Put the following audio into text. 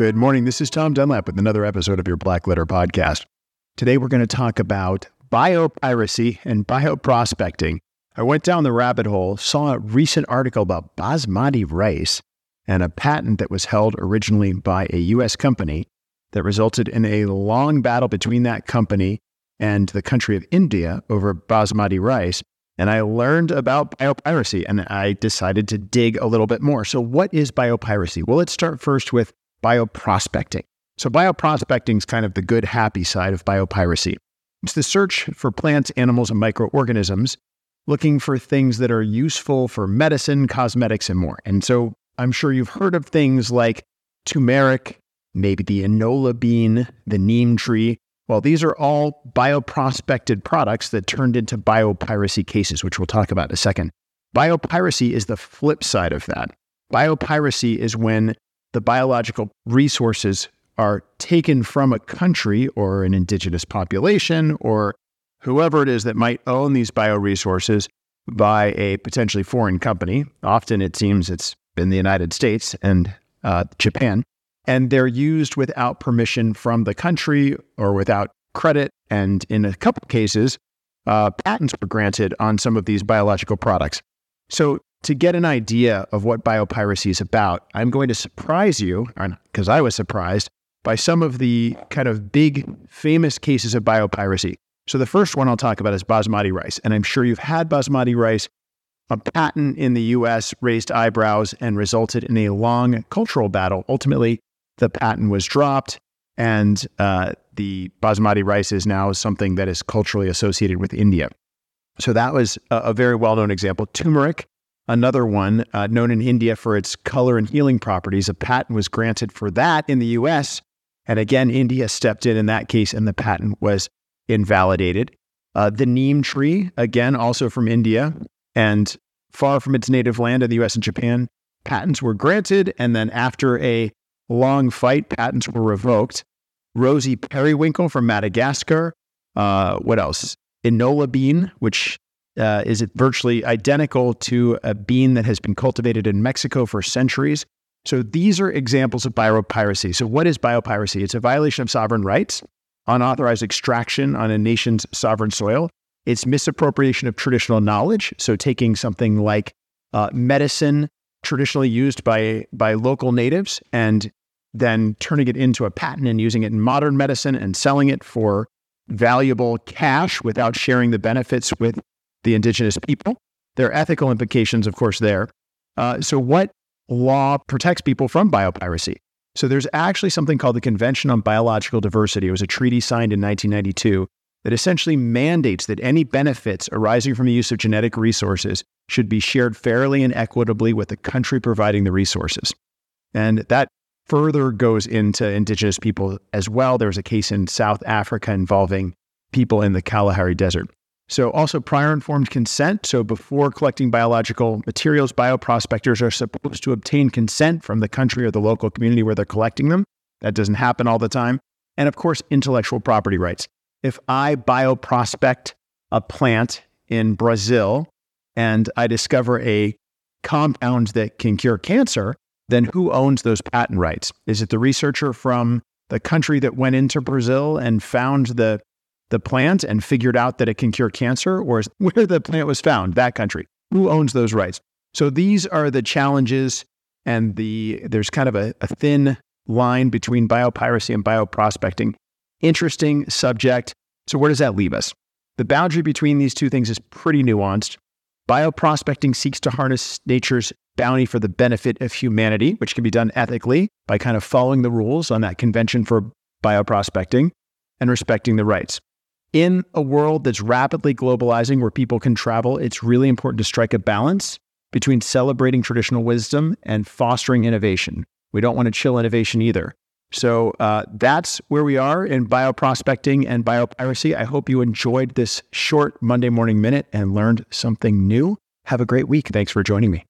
Good morning. This is Tom Dunlap with another episode of your Black Letter podcast. Today, we're going to talk about biopiracy and bioprospecting. I went down the rabbit hole, saw a recent article about basmati rice and a patent that was held originally by a U.S. company that resulted in a long battle between that company and the country of India over basmati rice. And I learned about biopiracy and I decided to dig a little bit more. So what is biopiracy? Well, let's start first with bioprospecting. So bioprospecting is kind of the good, happy side of biopiracy. It's the search for plants, animals, and microorganisms, looking for things that are useful for medicine, cosmetics, and more. And so I'm sure you've heard of things like turmeric, maybe the Enola bean, the neem tree. Well, these are all bioprospected products that turned into biopiracy cases, which we'll talk about in a second. Biopiracy is the flip side of that. Biopiracy is when the biological resources are taken from a country or an indigenous population or whoever it is that might own these bioresources by a potentially foreign company. Often it seems it's been the United States and Japan, and they're used without permission from the country or without credit. And in a couple of cases, patents were granted on some of these biological products. So to get an idea of what biopiracy is about, I'm going to surprise you, because I was surprised, by some of the kind of big famous cases of biopiracy. So the first one I'll talk about is basmati rice. And I'm sure you've had basmati rice. A patent in the U.S. raised eyebrows and resulted in a long cultural battle. Ultimately, the patent was dropped and the basmati rice is now something that is culturally associated with India. So that was a very well-known example. Turmeric. Another one known in India for its color and healing properties. A patent was granted for that in the U.S. And again, India stepped in that case and the patent was invalidated. The neem tree, again, also from India and far from its native land in the U.S. and Japan, patents were granted. And then after a long fight, patents were revoked. Rosy Periwinkle from Madagascar. What else? Enola bean, which is it virtually identical to a bean that has been cultivated in Mexico for centuries. So these are examples of biopiracy. So what is biopiracy? It's a violation of sovereign rights, unauthorized extraction on a nation's sovereign soil. It's misappropriation of traditional knowledge. So taking something like medicine traditionally used by local natives and then turning it into a patent and using it in modern medicine and selling it for valuable cash without sharing the benefits with the indigenous people. There are ethical implications, of course, there. So what law protects people from biopiracy? So there's actually something called the Convention on Biological Diversity. It was a treaty signed in 1992 that essentially mandates that any benefits arising from the use of genetic resources should be shared fairly and equitably with the country providing the resources. And that further goes into indigenous people as well. There was a case in South Africa involving people in the Kalahari Desert. So also prior informed consent. So before collecting biological materials, bioprospectors are supposed to obtain consent from the country or the local community where they're collecting them. That doesn't happen all the time. And of course, intellectual property rights. If I bioprospect a plant in Brazil and I discover a compound that can cure cancer, then who owns those patent rights? Is it the researcher from the country that went into Brazil and found the plant and figured out that it can cure cancer, or where the plant was found, that country? Who owns those rights? So these are the challenges, and there's kind of a thin line between biopiracy and bioprospecting. Interesting subject. So where does that leave us? The boundary between these two things is pretty nuanced. Bioprospecting seeks to harness nature's bounty for the benefit of humanity, which can be done ethically by kind of following the rules on that Convention for Bioprospecting and respecting the rights. In a world that's rapidly globalizing where people can travel, it's really important to strike a balance between celebrating traditional wisdom and fostering innovation. We don't want to chill innovation either. So that's where we are in bioprospecting and biopiracy. I hope you enjoyed this short Monday Morning Minute and learned something new. Have a great week. Thanks for joining me.